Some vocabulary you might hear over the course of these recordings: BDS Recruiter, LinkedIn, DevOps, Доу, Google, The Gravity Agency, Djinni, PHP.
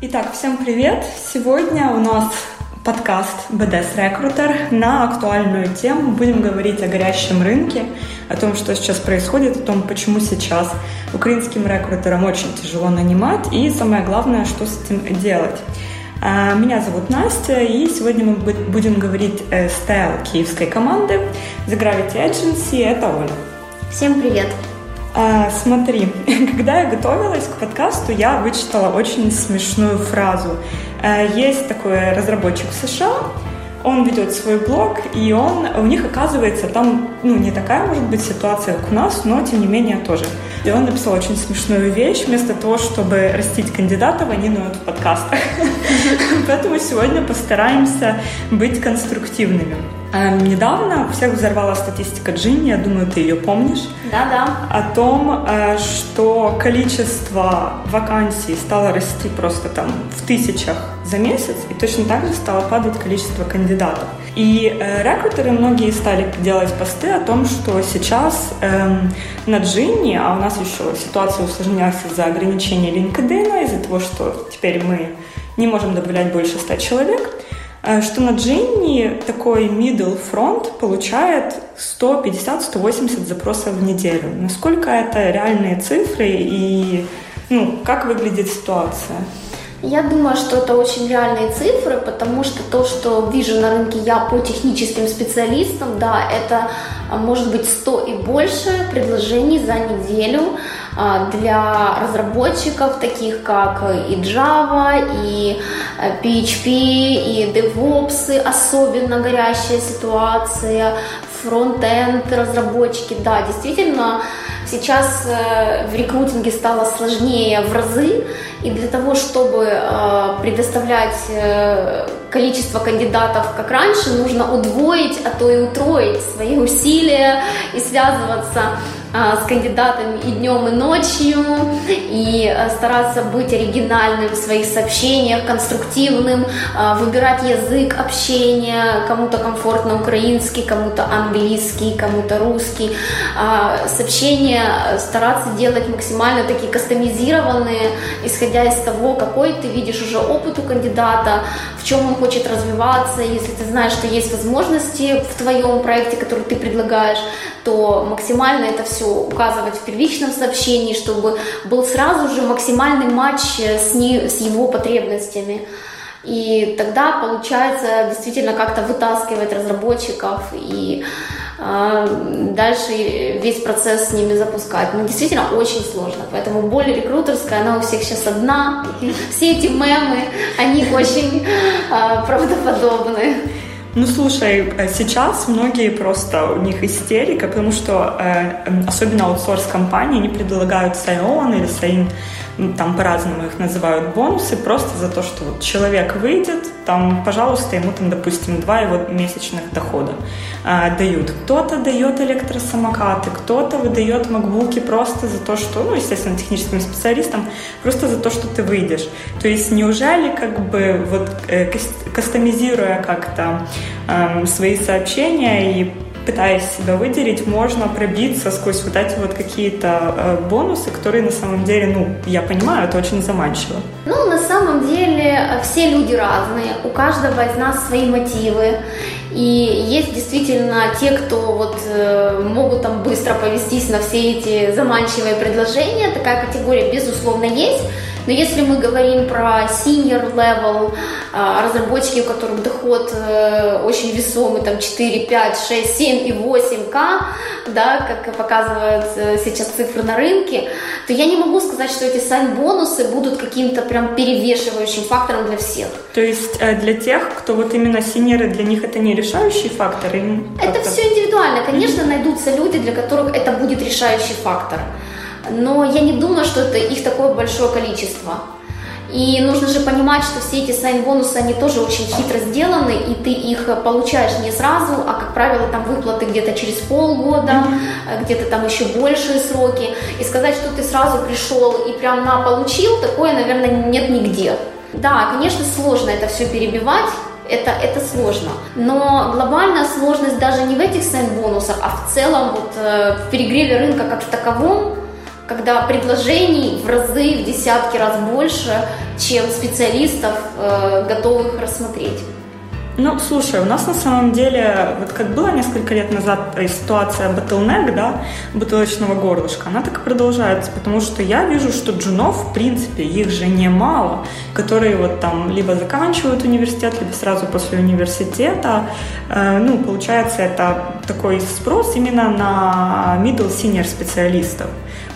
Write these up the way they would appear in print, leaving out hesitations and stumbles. Итак, всем привет! Сегодня у нас подкаст BDS Recruiter на актуальную тему. Будем говорить о горящем рынке, о том, что сейчас происходит, о том, почему сейчас украинским рекрутерам очень тяжело нанимать и, самое главное, что с этим делать. Меня зовут Настя, и сегодня мы будем говорить о стайл киевской команды The Gravity Agency. Это Оля. Всем привет! Смотри, когда я готовилась к подкасту, я вычитала очень смешную фразу. Есть такой разработчик в США, он ведет свой блог, и у них, оказывается, там не такая, может быть, ситуация, как у нас, но, тем не менее, тоже. И он написал очень смешную вещь. Вместо того, чтобы растить кандидатов, они ноют в подкастах. Поэтому сегодня постараемся быть конструктивными. Недавно всех взорвала статистика Djinni, я думаю, ты ее помнишь. Да-да. О том, что количество вакансий стало расти просто там в тысячах за месяц, и точно так же стало падать количество кандидатов. И рекрутеры многие стали делать посты о том, что сейчас на Djinni, а у нас еще ситуация усложнялась из-за ограничений LinkedIn, из-за того, что теперь мы не можем добавлять больше 100 человек, что на Djinni такой middle front получает 150-180 запросов в неделю. Насколько это реальные цифры и как выглядит ситуация? Я думаю, что это очень реальные цифры, потому что то, что вижу на рынке я по техническим специалистам, да, это может быть 100 и больше предложений за неделю для разработчиков, таких как и Java, и PHP, и DevOps, особенно горящая ситуация, фронт-энд разработчики. Да, действительно, сейчас в рекрутинге стало сложнее в разы, и для того, чтобы предоставлять количество кандидатов, как раньше, нужно удвоить, а то и утроить свои усилия и связываться с кандидатами и днем, и ночью, и стараться быть оригинальным в своих сообщениях, конструктивным, выбирать язык общения, кому-то комфортно украинский, кому-то английский, кому-то русский. Сообщения стараться делать максимально такие кастомизированные, исходя из того, какой ты видишь уже опыт у кандидата, в чем он хочет развиваться. Если ты знаешь, что есть возможности в твоем проекте, который ты предлагаешь, то максимально это все указывать в первичном сообщении, чтобы был сразу же максимальный матч с его потребностями. И тогда получается действительно как-то вытаскивать разработчиков и дальше весь процесс с ними запускать. Но действительно очень сложно, поэтому боль рекрутерская, она у всех сейчас одна. Все эти мемы, они очень правдоподобны. Слушай, сейчас многие просто, у них истерика, потому что особенно аутсорс-компании, они предлагают сайон или сайн, там по-разному их называют, бонусы, просто за то, что вот человек выйдет, там, пожалуйста, ему, там, допустим, 2 его месячных дохода дают. Кто-то дает электросамокаты, кто-то выдает макбуки просто за то, что, естественно, техническим специалистам, просто за то, что ты выйдешь. То есть неужели, кастомизируя как-то свои сообщения и пытаясь себя выделить, можно пробиться сквозь вот эти вот какие-то бонусы, которые на самом деле, я понимаю, это очень заманчиво. На самом деле все люди разные, у каждого из нас свои мотивы. И есть действительно те, кто могут там быстро повестись на все эти заманчивые предложения. Такая категория, безусловно, есть. Но если мы говорим про senior level, разработчики, у которых доход очень весомый, там 4, 5, 6, 7 и 8К, да, как показывают сейчас цифры на рынке, то я не могу сказать, что эти сайн-бонусы будут каким-то прям перевешивающим фактором для всех. То есть для тех, кто именно синеры, для них это не решающий фактор? Это все индивидуально. Конечно, найдутся люди, для которых это будет решающий фактор. Но я не думаю, что это их такое большое количество. И нужно же понимать, что все эти сайн-бонусы, они тоже очень хитро сделаны, и ты их получаешь не сразу, а, как правило, там выплаты где-то через полгода, где-то там еще большие сроки. И сказать, что ты сразу пришел и прям получил, такое, наверное, нет нигде. Да, конечно, сложно это все перебивать. Это сложно. Но глобальная сложность даже не в этих сайн-бонусах, а в целом в перегреве рынка как в таковом, когда предложений в разы, в десятки раз больше, чем специалистов, готовых рассмотреть. Ну, слушай, у нас на самом деле, вот как было несколько лет назад ситуация bottleneck, да, бутылочного горлышка, она так и продолжается, потому что я вижу, что джунов, в принципе, их же немало, которые вот там либо заканчивают университет, либо сразу после университета. Ну, получается, это такой спрос именно на middle-senior специалистов.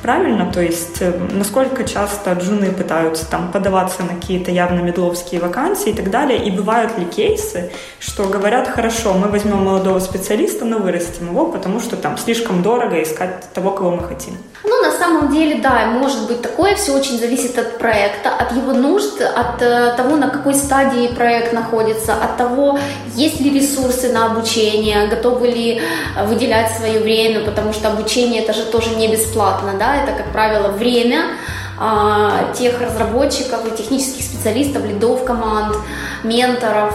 Правильно? То есть насколько часто джуны пытаются там подаваться на какие-то явно медловские вакансии и так далее, и бывают ли кейсы, что говорят: хорошо, мы возьмем молодого специалиста, но вырастим его, потому что там слишком дорого искать того, кого мы хотим. Ну, на самом деле, да, может быть такое, все очень зависит от проекта, от его нужд, от того, на какой стадии проект находится, от того, есть ли ресурсы на обучение, готовы ли выделять свое время, потому что обучение это же тоже не бесплатно, да, это, как правило, время тех разработчиков и технических специалистов, лидов команд, менторов,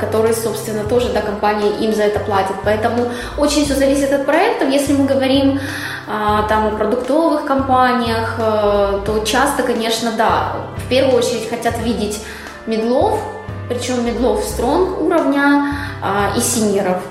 которые, собственно, тоже, да, компания им за это платит. Поэтому очень все зависит от проектов. Если мы говорим там, о продуктовых компаниях, то часто, конечно, да, в первую очередь хотят видеть мидлов, причем мидлов стронг уровня и синеров.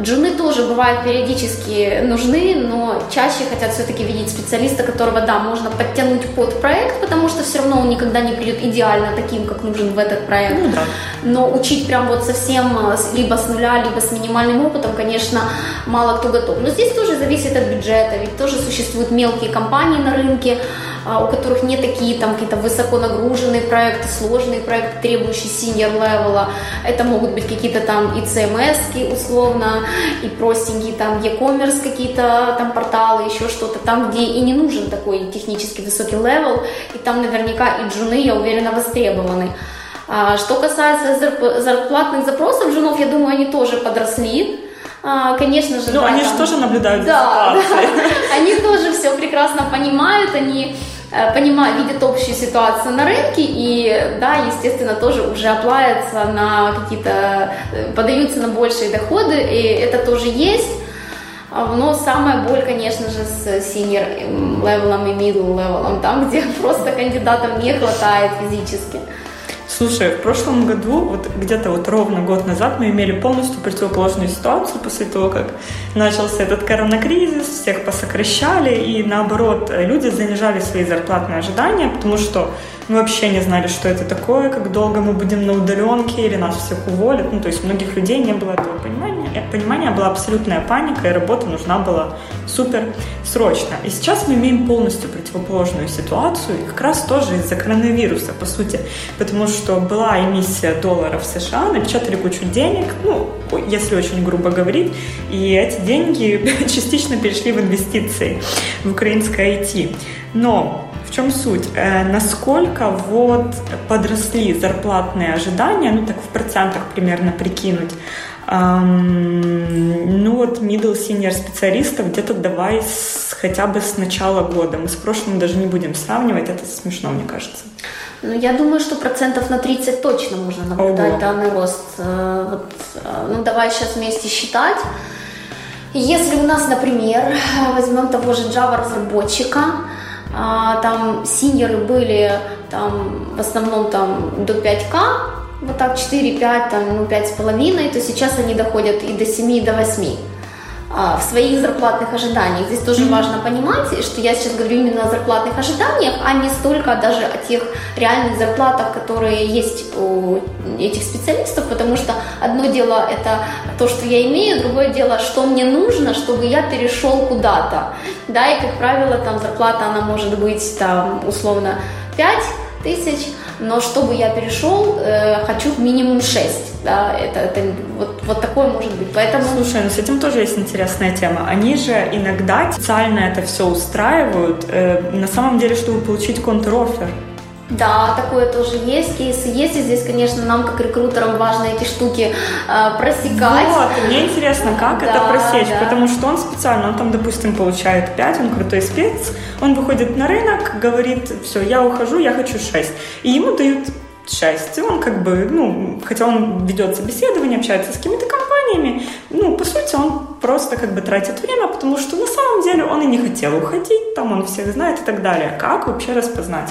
Джуны тоже бывают периодически нужны, но чаще хотят все-таки видеть специалиста, которого, да, можно подтянуть под проект, потому что все равно он никогда не придет идеально таким, как нужен в этот проект. Ну, да. Но учить прям вот совсем либо с нуля, либо с минимальным опытом, конечно, мало кто готов. Но здесь тоже зависит от бюджета, ведь тоже существуют мелкие компании на рынке, у которых не такие там какие-то высоко нагруженные проекты, сложные проекты, требующие senior-левела. Это могут быть какие-то там и CMS-ки условно, и простенькие там e-commerce какие-то там порталы, еще что-то там, где и не нужен такой технически высокий левел, и там наверняка и джуны, я уверена, востребованы. Что касается зарплатных запросов джунов, я думаю, они тоже подросли. Конечно же, да, они же тоже наблюдают за ситуацией. Они тоже все прекрасно понимают, они видят общую ситуацию на рынке и, да, естественно, тоже уже оплавятся на какие-то, подаются на большие доходы, и это тоже есть. Но самая боль, конечно же, с senior левелом и middle левелом, там, где просто кандидатов не хватает физически. Слушай, в прошлом году, вот где-то вот ровно год назад, мы имели полностью противоположную ситуацию после того, как начался этот коронакризис, всех посокращали, и наоборот, люди занижали свои зарплатные ожидания, потому что мы вообще не знали, что это такое, как долго мы будем на удаленке или нас всех уволят. Ну, то есть многих людей не было этого понимания, была абсолютная паника, и работа нужна была супер срочно. И сейчас мы имеем полностью противоположную ситуацию, и как раз тоже из-за коронавируса, по сути, потому что была эмиссия долларов США, напечатали кучу денег, ну, если очень грубо говорить, и эти деньги частично перешли в инвестиции в украинское IT. Но в чем суть? Насколько вот подросли зарплатные ожидания, ну так в процентах примерно прикинуть, ну вот middle senior специалистов где-то давай хотя бы с начала года. Мы с прошлым даже не будем сравнивать, это смешно, мне кажется. Ну, я думаю, что 30% точно можно наблюдать данный рост. Вот, ну, давай сейчас вместе считать. Если у нас, например, возьмем того же Java-разработчика, там синьоры были там, в основном там, до 5К, вот так 4-5, там, ну, 5,5, то сейчас они доходят и до 7, и до 8 в своих зарплатных ожиданиях. Здесь тоже важно понимать, что я сейчас говорю именно о зарплатных ожиданиях, а не столько даже о тех реальных зарплатах, которые есть у этих специалистов, потому что одно дело это то, что я имею, другое дело, что мне нужно, чтобы я перешел куда-то. Да, и, как правило, там зарплата, она может быть там, условно 5 тысяч, но чтобы я перешел, хочу минимум 6. Да, это вот такое может быть. Поэтому... Слушай, ну с этим тоже есть интересная тема. Они же иногда специально это все устраивают, на самом деле, чтобы получить контр-оффер. Да, такое тоже есть, кейсы есть, и здесь, конечно, нам, как рекрутерам, важно эти штуки просекать. Вот, мне интересно, как это просечь, потому что он специально, он там, допустим, получает 5, он крутой спец, он выходит на рынок, говорит: все, я ухожу, я хочу 6, и ему дают счастью. Он как бы, ну, хотя он ведет собеседование, общается с какими-то компаниями, ну, по сути, он просто как бы тратит время, потому что на самом деле он и не хотел уходить, там он всех знает и так далее. Как вообще распознать?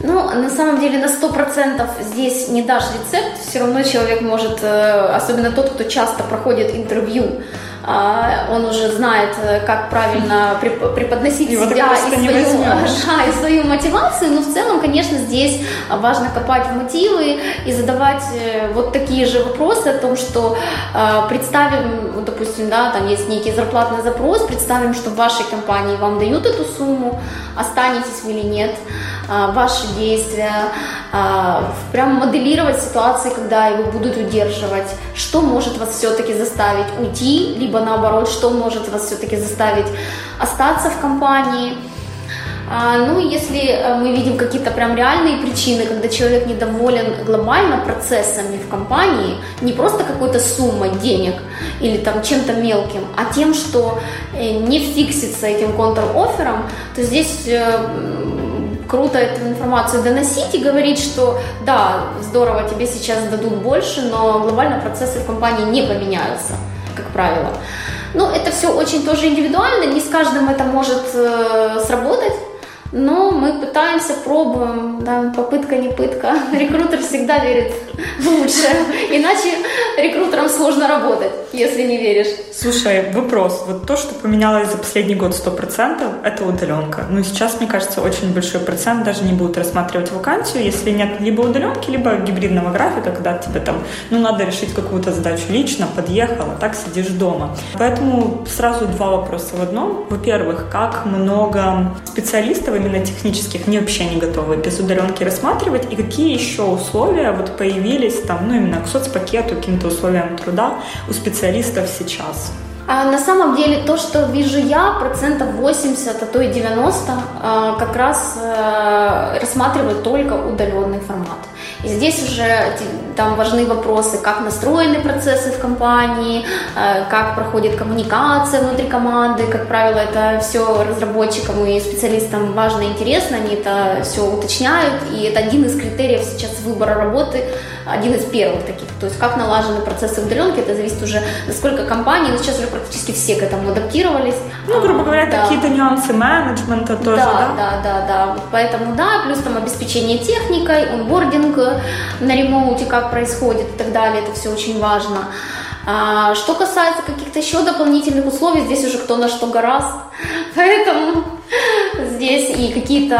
Ну, на самом деле, на 100% здесь не дашь рецепт. Все равно человек может, особенно тот, кто часто проходит интервью, он уже знает, как правильно преподносить себя и свою мотивацию. Но в целом, конечно, здесь важно копать в мотивы и задавать вот такие же вопросы о том, что представим, допустим, да, там есть некий зарплатный запрос, представим, что в вашей компании вам дают эту сумму, останетесь вы или нет, ваши действия, прям моделировать ситуации, когда его будут удерживать, что может вас все-таки заставить уйти, либо наоборот, что может вас все-таки заставить остаться в компании. Ну, если мы видим какие-то прям реальные причины, когда человек недоволен глобально процессами в компании, не просто какой-то суммой денег или там чем-то мелким, а тем, что не фиксится этим контр-оффером, то здесь круто эту информацию доносить и говорить, что да, здорово, тебе сейчас дадут больше, но глобально процессы в компании не поменяются, как правило. Ну, это все очень тоже индивидуально, не с каждым это может сработать, но мы пытаемся, пробуем, да, попытка не пытка. Рекрутер всегда верит в лучшее, иначе рекрутерам сложно работать, если не веришь. Слушай, вопрос. Вот то, что поменялось за последний год 100%, это удаленка. Но сейчас, мне кажется, очень большой процент даже не будут рассматривать вакансию, если нет либо удаленки, либо гибридного графика, когда тебе там, ну, надо решить какую-то задачу лично, подъехал, а так сидишь дома. Поэтому сразу два вопроса в одном. Во-первых, как много специалистов именно технических не вообще не готовы без удаленки рассматривать, и какие еще условия вот появились там, ну, именно к соцпакету, к каким-то условиям труда у специалистов сейчас? А на самом деле то, что вижу я, 80%, а то и 90% как раз рассматривают только удаленный формат. И здесь уже там важны вопросы, как настроены процессы в компании, как проходит коммуникация внутри команды. Как правило, это все разработчикам и специалистам важно и интересно, они это все уточняют. И это один из критериев сейчас выбора работы, один из первых таких. То есть как налажены процессы удаленки, это зависит уже, насколько компании, но сейчас уже практически все к этому адаптировались. Ну, грубо говоря, да. Какие-то нюансы менеджмента тоже, да? Да. Поэтому да, плюс там обеспечение техникой, онбординг на ремоуте, как происходит и так далее, это все очень важно. Что касается каких-то еще дополнительных условий, здесь уже кто на что горазд, поэтому здесь и какие-то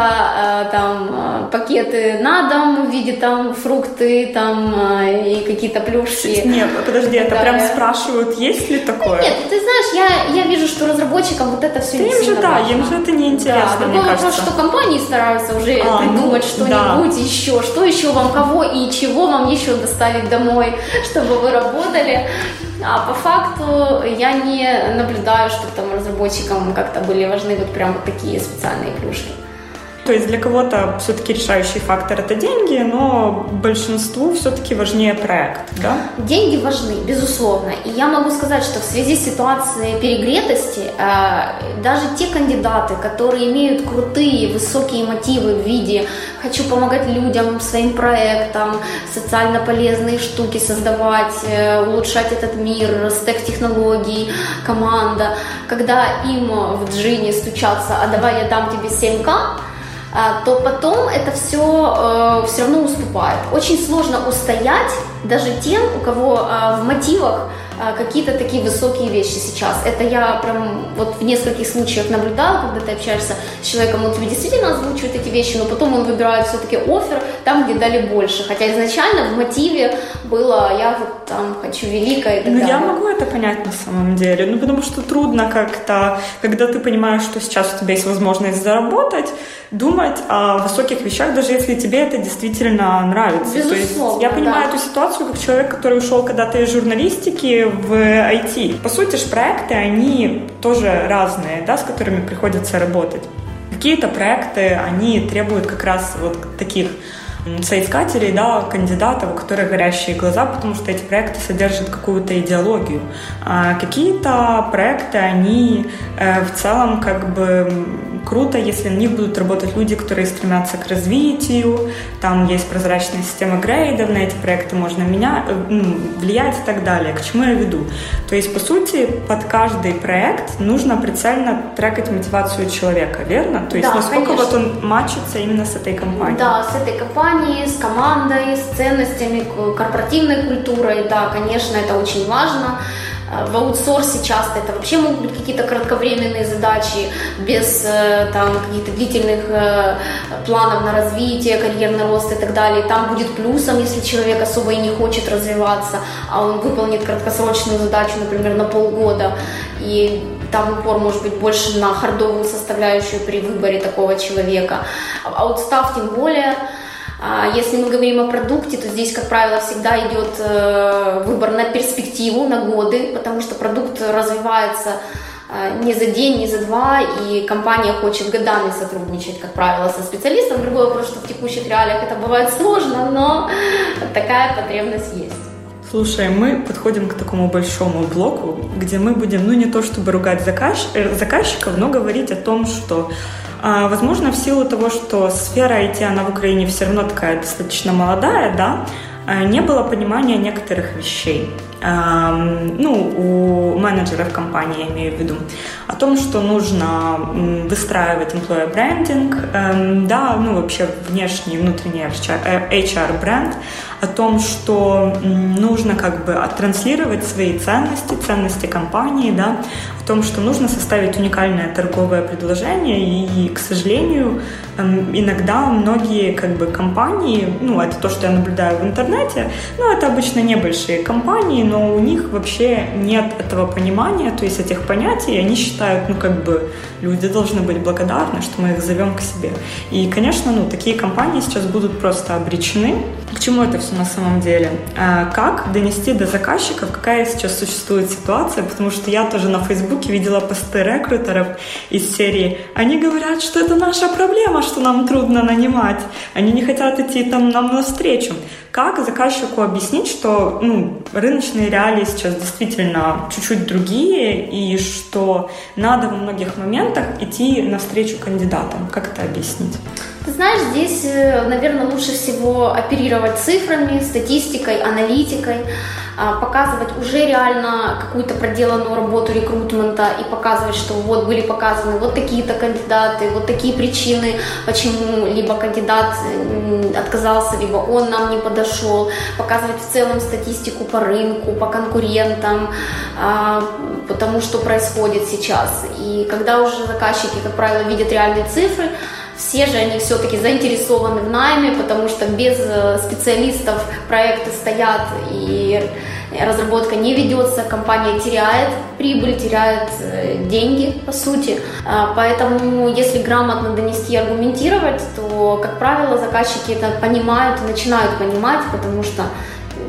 там пакеты на дом в виде там фрукты, там и какие-то плюшки. Нет, подожди, это прям спрашивают, есть ли такое? Нет, ты знаешь, я вижу, что разработчикам вот это все интересно. Им же да, им же это неинтересно, да, мне кажется. Вопрос, что компании стараются уже придумать что-нибудь еще, что еще вам, кого и чего вам еще доставить домой, чтобы вы работали. А по факту я не наблюдаю, что там разработчикам как-то были важны вот прям вот такие специальные плюшки. То есть для кого-то все-таки решающий фактор – это деньги, но большинству все-таки важнее проект, да? Деньги важны, безусловно. И я могу сказать, что в связи с ситуацией перегретости даже те кандидаты, которые имеют крутые, высокие мотивы в виде «хочу помогать людям, своим проектам, социально полезные штуки создавать, улучшать этот мир, стек технологий, команда», когда им в Djinni стучатся «а давай я дам тебе 7К», то потом это все равно уступает. Очень сложно устоять даже тем, у кого в мотивах какие-то такие высокие вещи сейчас. Это я прям вот в нескольких случаях наблюдала, когда ты общаешься с человеком, он тебе действительно озвучивает эти вещи, но потом он выбирает все-таки оффер там, где дали больше. Хотя изначально в мотиве было «я вот там хочу великое» и так далее. Ну, я могу это понять на самом деле, ну, потому что трудно как-то, когда ты понимаешь, что сейчас у тебя есть возможность заработать, думать о высоких вещах, даже если тебе это действительно нравится. Безусловно, то есть я понимаю эту ситуацию как человек, который ушел когда-то из журналистики в IT. По сути же проекты, они тоже разные, да, с которыми приходится работать. Какие-то проекты, они требуют как раз вот таких соискателей, да, кандидатов, у которых горящие глаза, потому что эти проекты содержат какую-то идеологию. А какие-то проекты, они в целом как бы круто, если на них будут работать люди, которые стремятся к развитию, там есть прозрачная система грейдов, на эти проекты можно влиять и так далее. К чему я веду? То есть, по сути, под каждый проект нужно прицельно трекать мотивацию человека, верно? То есть, да, насколько конечно. Вот он матчится именно с этой компанией. Да, с этой компанией, с командой, с ценностями, корпоративной культурой, да, конечно, это очень важно. В аутсорсе часто это вообще могут быть какие-то кратковременные задачи без там, каких-то длительных планов на развитие, карьерный рост и так далее. Там будет плюсом, если человек особо и не хочет развиваться, а он выполнит краткосрочную задачу, например, на полгода. И там упор может быть больше на хардовую составляющую при выборе такого человека. Аутстаф тем более. Если мы говорим о продукте, то здесь, как правило, всегда идет выбор на перспективу, на годы, потому что продукт развивается не за день, не за два, и компания хочет годами сотрудничать, как правило, со специалистом. Другой вопрос, что в текущих реалиях это бывает сложно, но такая потребность есть. Слушай, мы подходим к такому большому блоку, где мы будем, не то чтобы ругать заказчиков, но говорить о том, что... Возможно, в силу того, что сфера IT, она в Украине все равно такая достаточно молодая, да, не было понимания некоторых вещей. У менеджеров компании, я имею в виду, о том, что нужно выстраивать employer branding, вообще внешний, внутренний HR-бренд, о том, что нужно как бы оттранслировать свои ценности компании, да, о том, что нужно составить уникальное торговое предложение, и, к сожалению, иногда многие как бы компании, это то, что я наблюдаю в интернете, это обычно небольшие компании, но у них вообще нет этого понимания, то есть этих понятий, они считают, люди должны быть благодарны, что мы их зовем к себе. И, конечно, такие компании сейчас будут просто обречены. К чему это все на самом деле? Как донести до заказчиков, какая сейчас существует ситуация, потому что я тоже на Фейсбуке видела посты рекрутеров из серии «Они говорят, что это наша проблема, что нам трудно нанимать, они не хотят идти там нам навстречу». Как заказчику объяснить, что рыночные реалии сейчас действительно чуть-чуть другие, и что надо во многих моментах идти навстречу кандидатам? Как это объяснить? Ты знаешь, здесь, наверное, лучше всего оперировать цифрами, статистикой, аналитикой, показывать уже реально какую-то проделанную работу рекрутмента и показывать, что вот были показаны вот такие-то кандидаты, вот такие причины, почему либо кандидат отказался, либо он нам не подошел, показывать в целом статистику по рынку, по конкурентам, по тому, что происходит сейчас. И когда уже заказчики, как правило, видят реальные цифры, все же они все-таки заинтересованы в найме, потому что без специалистов проекты стоят и разработка не ведется, компания теряет прибыль, теряет деньги, по сути. Поэтому, если грамотно донести и аргументировать, то, как правило, заказчики это понимают и начинают понимать, потому что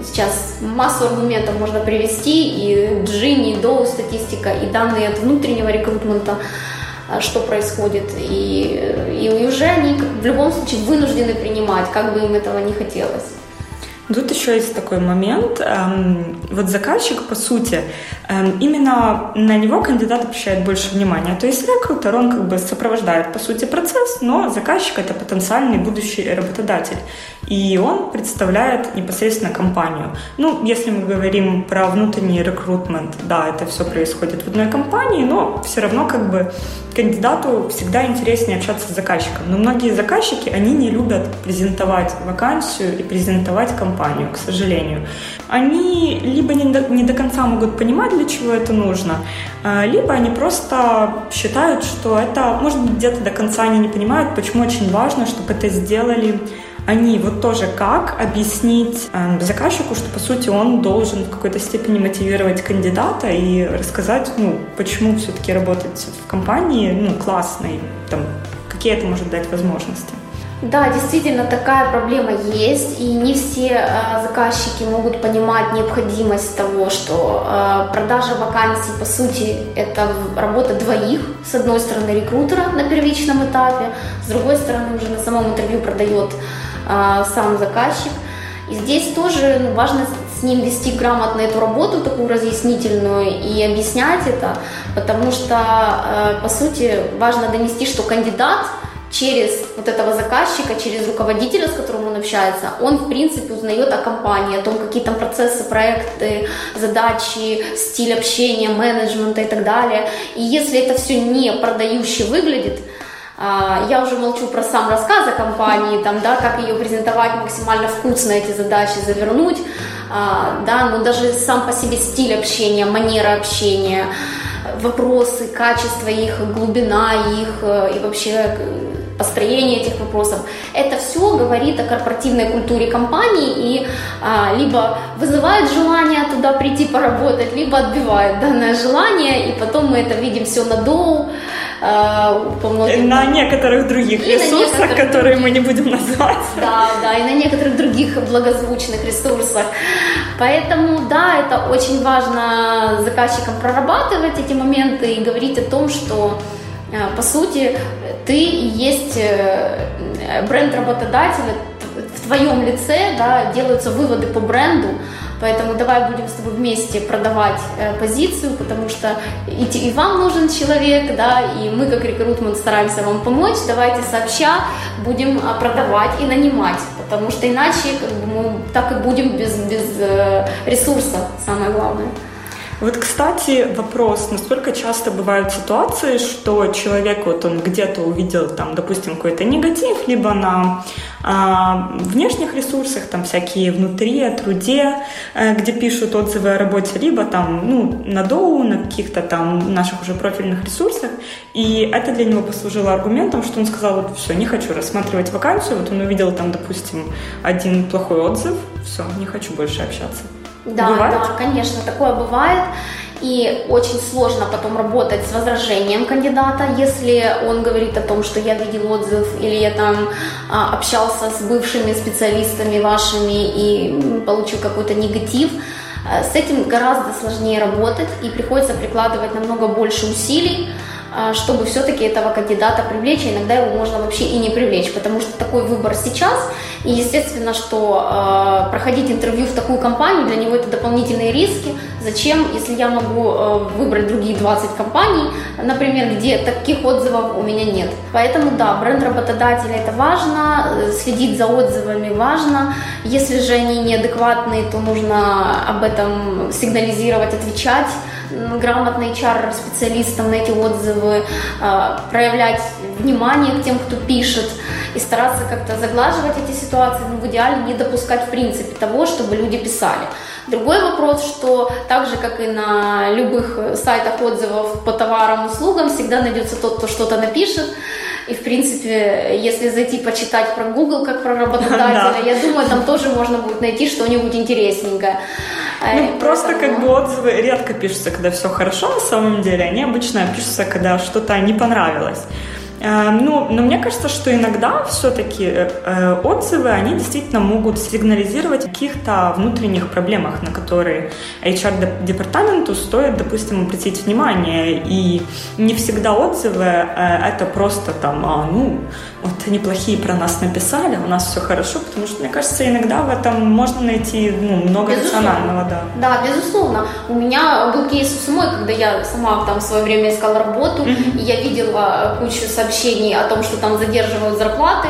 сейчас массу аргументов можно привести, и Djinni, и Доу статистика, и данные от внутреннего рекрутмента, что происходит, и уже они в любом случае вынуждены принимать, как бы им этого не хотелось. Тут еще есть такой момент. Вот заказчик, по сути, именно на него кандидат обращает больше внимания. То есть рекрутер, он как бы сопровождает, по сути, процесс, но заказчик – это потенциальный будущий работодатель. И он представляет непосредственно компанию. Если мы говорим про внутренний рекрутмент, да, это все происходит в одной компании, но все равно как бы кандидату всегда интереснее общаться с заказчиком. Но многие заказчики, они не любят презентовать вакансию и презентовать компанию, к сожалению. Они либо не до конца могут понимать, для чего это нужно, либо они просто считают, что это, может быть, где-то до конца они не понимают, почему очень важно, чтобы это сделали они. Вот тоже как объяснить заказчику, что, по сути, он должен в какой-то степени мотивировать кандидата и рассказать, почему все-таки работать в компании, классно, и, там, какие это может дать возможности. Да, действительно, такая проблема есть, и не все заказчики могут понимать необходимость того, что продажа вакансий, по сути, это работа двоих. С одной стороны, рекрутера на первичном этапе, с другой стороны, уже на самом интервью продает сам заказчик. И здесь тоже важно ним вести грамотно эту работу, такую разъяснительную, и объяснять это, потому что, по сути, важно донести, что кандидат через вот этого заказчика, через руководителя, с которым он общается, он, в принципе, узнает о компании, о том, какие там процессы, проекты, задачи, стиль общения, менеджмента и так далее. И если это все не продающе выглядит, я уже молчу про сам рассказ о компании, там, да, как ее презентовать максимально вкусно, эти задачи завернуть, да, но даже сам по себе стиль общения, манера общения, вопросы, качество их, глубина их и вообще построение этих вопросов. Это все говорит о корпоративной культуре компании и либо вызывает желание туда прийти поработать, либо отбивает данное желание, и потом мы это видим все на доу. На некоторых других ресурсах, которые мы не будем называть. Да, да, и на некоторых других благозвучных ресурсах. Поэтому, да, это очень важно заказчикам прорабатывать эти моменты и говорить о том, что, по сути, ты есть бренд работодателя, в твоем лице, да, делаются выводы по бренду, поэтому давай будем с тобой вместе продавать позицию, потому что и вам нужен человек, да, и мы как рекрутмент стараемся вам помочь, давайте сообща будем продавать и нанимать, потому что иначе как бы, мы так и будем без ресурса, самое главное. Вот, кстати, вопрос, насколько часто бывают ситуации, что человек, вот он где-то увидел, там, допустим, какой-то негатив, либо на внешних ресурсах, там, всякие внутри, о труде, где пишут отзывы о работе, либо там, ну, на доу, на каких-то там наших уже профильных ресурсах, и это для него послужило аргументом, что он сказал, вот, все, не хочу рассматривать вакансию, вот он увидел там, допустим, один плохой отзыв, все, не хочу больше общаться. Да, да, конечно, такое бывает, и очень сложно потом работать с возражением кандидата, если он говорит о том, что я видел отзыв, или я там общался с бывшими специалистами вашими и получил какой-то негатив. С этим гораздо сложнее работать, и приходится прикладывать намного больше усилий, чтобы все-таки этого кандидата привлечь, а иногда его можно вообще и не привлечь, потому что такой выбор сейчас, и естественно, что проходить интервью в такую компанию, для него это дополнительные риски. Зачем, если я могу выбрать другие 20 компаний, например, где таких отзывов у меня нет. Поэтому да, бренд работодателя это важно, следить за отзывами важно, если же они неадекватные, то нужно об этом сигнализировать, отвечать грамотно HR-специалистам на эти отзывы, проявлять внимание к тем, кто пишет, и стараться как-то заглаживать эти ситуации, но в идеале не допускать в принципе того, чтобы люди писали. Другой вопрос, что так же, как и на любых сайтах отзывов по товарам, услугам, всегда найдется тот, кто что-то напишет. И, в принципе, если зайти почитать про Google, как про работодателя, я думаю, там тоже можно будет найти что-нибудь интересненькое. Ну, просто как бы отзывы редко пишутся, когда все хорошо, на самом деле. Они обычно пишутся, когда что-то не понравилось. Ну, но мне кажется, что иногда все-таки отзывы, они действительно могут сигнализировать о каких-то внутренних проблемах, на которые HR-департаменту стоит, допустим, обратить внимание. И не всегда отзывы это просто там, ну, вот они плохие про нас написали, у нас все хорошо, потому что, мне кажется, иногда в этом можно найти много рационального. Да. Да, безусловно. У меня был кейс у самой, когда я сама там в свое время искала работу, и я видела кучу сообщений о том, что там задерживают зарплаты,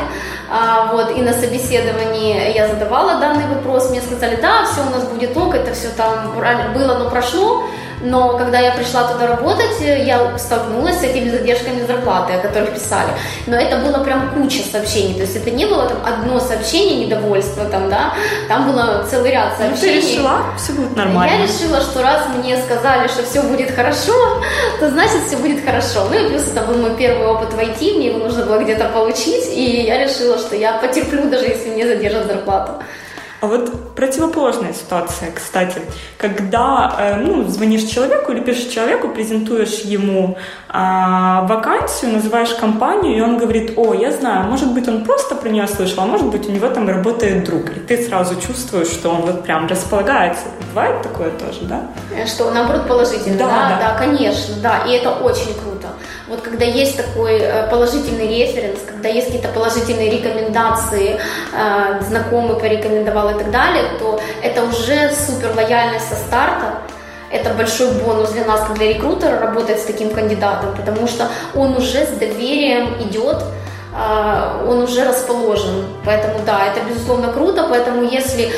вот, и на собеседовании я задавала данный вопрос, мне сказали, да, все у нас будет ок, это все там было, но прошло, но когда я пришла туда работать, я столкнулась с этими задержками зарплаты, о которых писали, но это было прям куча сообщений, то есть это не было там одно сообщение недовольства, там, да, там было целый ряд сообщений. Ты решила? Все будет нормально. Я решила, что раз мне сказали, что все будет хорошо, то значит все будет хорошо, ну и плюс это был мой первый опыт в IT, мне его нужно было где-то получить, и я решила, что я потерплю, даже если мне задержат зарплату. А вот противоположная ситуация, кстати, когда звонишь человеку или пишешь человеку, презентуешь ему вакансию, называешь компанию, и он говорит, о, я знаю, может быть, он просто про нее слышал, а может быть, у него там работает друг. И ты сразу чувствуешь, что он вот прям располагается. Бывает такое тоже, да? Что, наоборот, положительно, да? Да, конечно, да, и это очень круто. Вот когда есть такой положительный референс, когда есть какие-то положительные рекомендации, знакомый порекомендовал и так далее, то это уже супер лояльность со старта. Это большой бонус для нас, как для рекрутера, работать с таким кандидатом, потому что он уже с доверием идет, он уже расположен. Поэтому да, это безусловно круто, поэтому если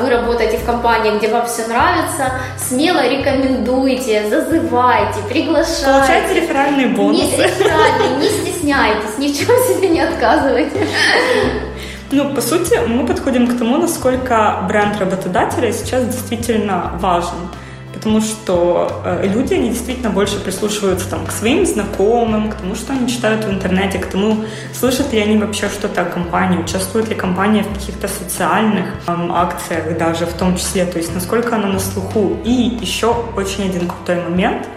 вы работаете в компании, где вам все нравится, смело рекомендуйте, зазывайте, приглашайте. Получайте реферальные бонусы. Нет, реферальные, не стесняйтесь, ни в чем себе не отказывайте. Ну, по сути, мы подходим к тому, насколько бренд работодателя сейчас действительно важен. Потому что люди, они действительно больше прислушиваются там, к своим знакомым, к тому, что они читают в интернете, к тому, слышат ли они вообще что-то о компании, участвует ли компания в каких-то социальных акциях даже в том числе, то есть насколько она на слуху. И еще очень один крутой момент,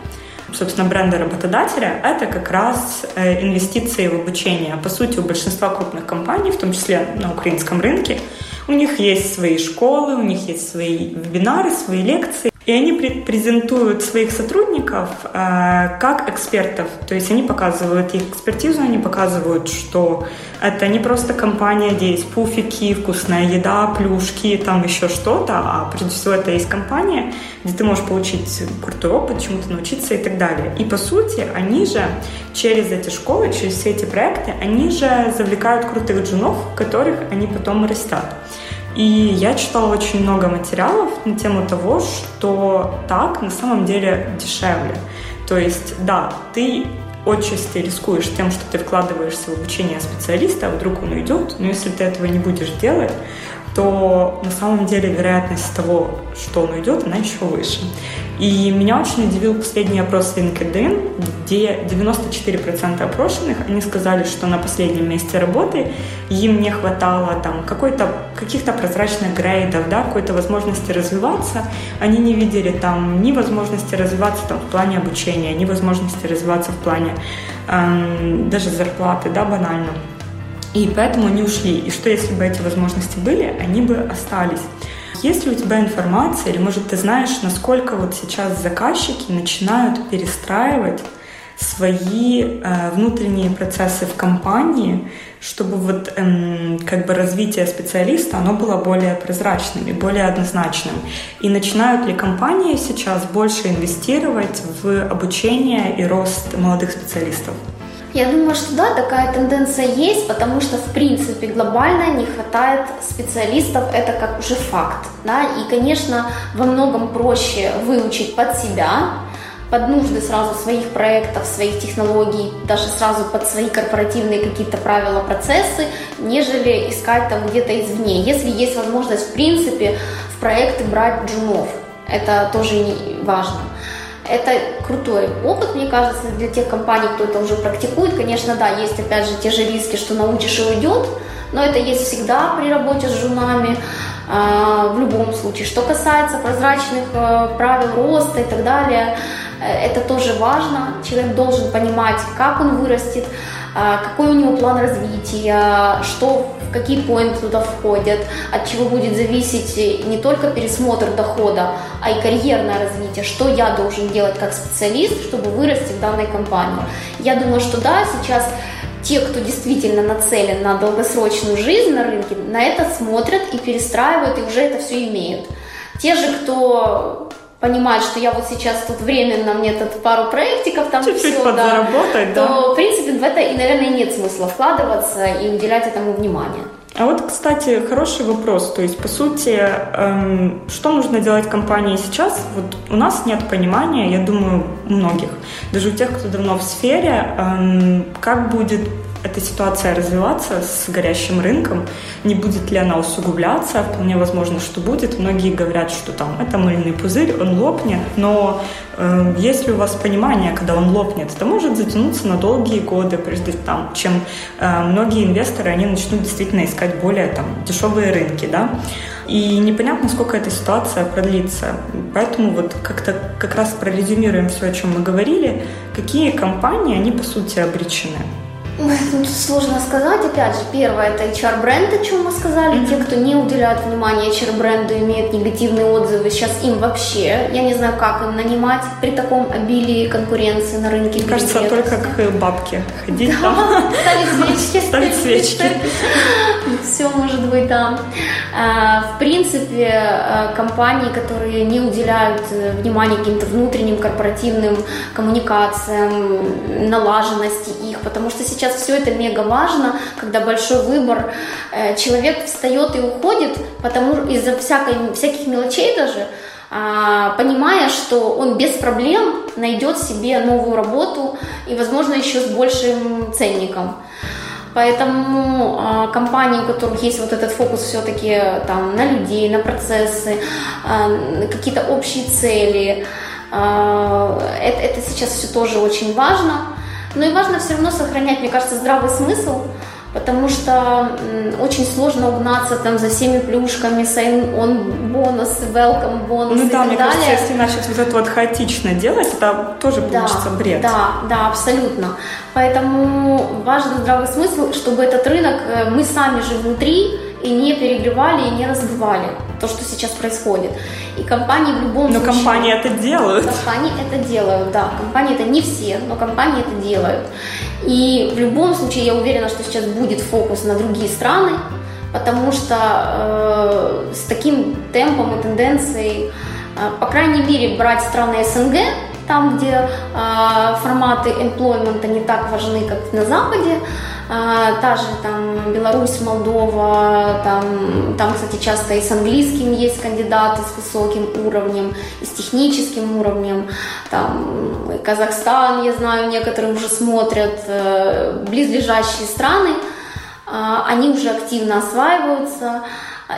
собственно, бренда работодателя, это как раз инвестиции в обучение. По сути, у большинства крупных компаний, в том числе на украинском рынке, у них есть свои школы, у них есть свои вебинары, свои лекции. И они презентуют своих сотрудников как экспертов. То есть они показывают их экспертизу, они показывают, что это не просто компания, где есть пуфики, вкусная еда, плюшки, там еще что-то, а прежде всего это есть компания, где ты можешь получить крутой опыт, чему-то научиться и так далее. И по сути они же через эти школы, через все эти проекты, они же завлекают крутых джунов, которых они потом растят. И я читала очень много материалов на тему того, что так на самом деле дешевле. То есть, да, ты отчасти рискуешь тем, что ты вкладываешься в обучение специалиста, а вдруг он уйдет, но если ты этого не будешь делать, то на самом деле вероятность того, что он уйдет, она еще выше. И меня очень удивил последний опрос LinkedIn, где 94% опрошенных, они сказали, что на последнем месте работы им не хватало там, каких-то прозрачных грейдов, да, какой-то возможности развиваться. Они не видели там ни возможности развиваться там, в плане обучения, ни возможности развиваться в плане даже зарплаты, да, банально. И поэтому они ушли. И что если бы эти возможности были, они бы остались. Есть ли у тебя информация, или, может, ты знаешь, насколько вот сейчас заказчики начинают перестраивать свои внутренние процессы в компании, чтобы вот как бы развитие специалиста, оно было более прозрачным и более однозначным? И начинают ли компании сейчас больше инвестировать в обучение и рост молодых специалистов? Я думаю, что да, такая тенденция есть, потому что, в принципе, глобально не хватает специалистов, это как уже факт, да, и, конечно, во многом проще выучить под себя, под нужды сразу своих проектов, своих технологий, даже сразу под свои корпоративные какие-то правила, процессы, нежели искать там где-то извне, если есть возможность, в принципе, в проекты брать джунов, это тоже важно. Это крутой опыт, мне кажется, для тех компаний, кто это уже практикует. Конечно, да, есть, опять же, те же риски, что научишь и уйдет, но это есть всегда при работе с джунами, в любом случае. Что касается прозрачных правил роста и так далее, это тоже важно. Человек должен понимать, как он вырастет, какой у него план развития, что, в какие поинты туда входят, от чего будет зависеть не только пересмотр дохода, а и карьерное развитие, что я должен делать как специалист, чтобы вырасти в данной компании. Я думаю, что да, сейчас те, кто действительно нацелен на долгосрочную жизнь на рынке, на это смотрят и перестраивают, и уже это все имеют. Те же, кто понимает, что я вот сейчас тут временно, мне тут пару проектиков там чуть-чуть все, подзаработать, да, то, в принципе, в это и, наверное, нет смысла вкладываться и уделять этому внимание. А вот, кстати, хороший вопрос. То есть, по сути, что нужно делать компании сейчас? Вот у нас нет понимания, я думаю, у многих, даже у тех, кто давно в сфере, как будет эта ситуация развиваться с горящим рынком, не будет ли она усугубляться, вполне возможно, что будет. Многие говорят, что там это мыльный пузырь, он лопнет, но если у вас понимание, когда он лопнет, это может затянуться на долгие годы, прежде там, чем многие инвесторы, они начнут действительно искать более там, дешевые рынки, да? И непонятно, сколько эта ситуация продлится. Поэтому вот как-то как раз прорезюмируем все, о чем мы говорили. Какие компании, они по сути обречены? Тут сложно сказать. Опять же, первое – это HR-бренд, о чем мы сказали. Mm-hmm. Те, кто не уделяет внимания HR-бренду, имеют негативные отзывы, сейчас им вообще, я не знаю, как им нанимать при таком обилии конкуренции на рынке. Мне кажется, только как бабки ходить там. Ставить свечки. Все может быть там. В принципе, компании, которые не уделяют внимания каким-то внутренним корпоративным коммуникациям, налаженности их, потому что сейчас все это мега важно, когда большой выбор, человек встает и уходит, потому из-за всяких мелочей даже, понимая, что он без проблем найдет себе новую работу и, возможно, еще с большим ценником. Поэтому компании, у которых есть вот этот фокус все-таки там на людей, на процессы, какие-то общие цели, это сейчас все тоже очень важно. Но и важно все равно сохранять, мне кажется, здравый смысл, потому что очень сложно угнаться там за всеми плюшками, sign-on бонусы, welcome бонусы, ну, да, и так далее. Ну да, мне кажется, если начать вот это вот хаотично делать, это тоже получится бред. Да, абсолютно. Поэтому важен здравый смысл, чтобы этот рынок мы сами же внутри и не перегревали, и не раздували то, что сейчас происходит. И компании в любом случае... Но компании это делают. Компании это делают, да. Компании это не все, но компании это делают. И в любом случае я уверена, что сейчас будет фокус на другие страны, потому что с таким темпом и тенденцией, по крайней мере, брать страны СНГ, там, где форматы employment не так важны, как на Западе, та же там Беларусь, Молдова, там, кстати, часто и с английским есть кандидаты с высоким уровнем, и с техническим уровнем, там, Казахстан, я знаю, некоторые уже смотрят, близлежащие страны, они уже активно осваиваются.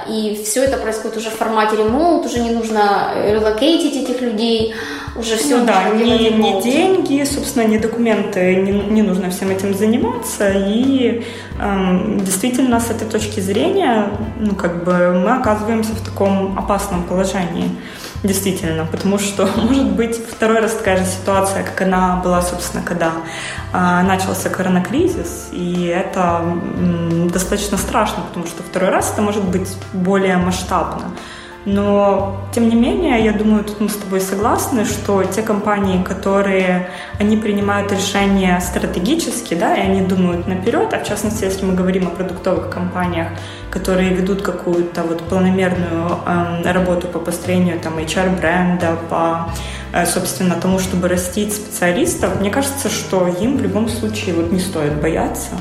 И все это происходит уже в формате ремоут, уже не нужно релокейтить этих людей, уже все не деньги, собственно, не документы, не нужно всем этим заниматься. И действительно, с этой точки зрения, ну, как бы мы оказываемся в таком опасном положении. Действительно, потому что, может быть, второй раз такая же ситуация, как она была, собственно, когда начался коронакризис, и это достаточно страшно, потому что второй раз это может быть более масштабно. Но, тем не менее, я думаю, тут мы с тобой согласны, что те компании, которые, они принимают решения стратегически, да, и они думают наперед, а в частности, если мы говорим о продуктовых компаниях, которые ведут какую-то вот планомерную работу по построению там HR-бренда, по, собственно, тому, чтобы растить специалистов, мне кажется, что им в любом случае вот не стоит бояться,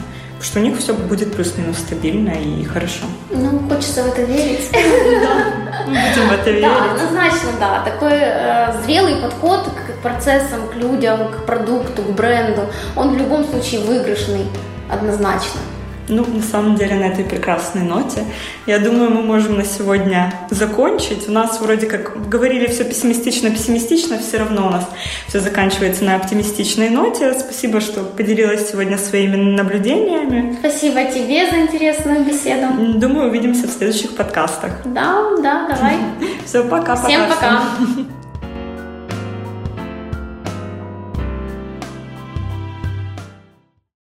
что у них все будет плюс-минус стабильно и хорошо. Ну, хочется в это верить. Да, будем в это верить. Да, однозначно, да. Такой зрелый подход к процессам, к людям, к продукту, к бренду, он в любом случае выигрышный, однозначно. Ну, на самом деле, на этой прекрасной ноте, я думаю, мы можем на сегодня закончить. У нас вроде как говорили все пессимистично, все равно у нас все заканчивается на оптимистичной ноте. Спасибо, что поделилась сегодня своими наблюдениями. Спасибо тебе за интересную беседу. Думаю, увидимся в следующих подкастах. Да, давай. Все, пока. Всем пока.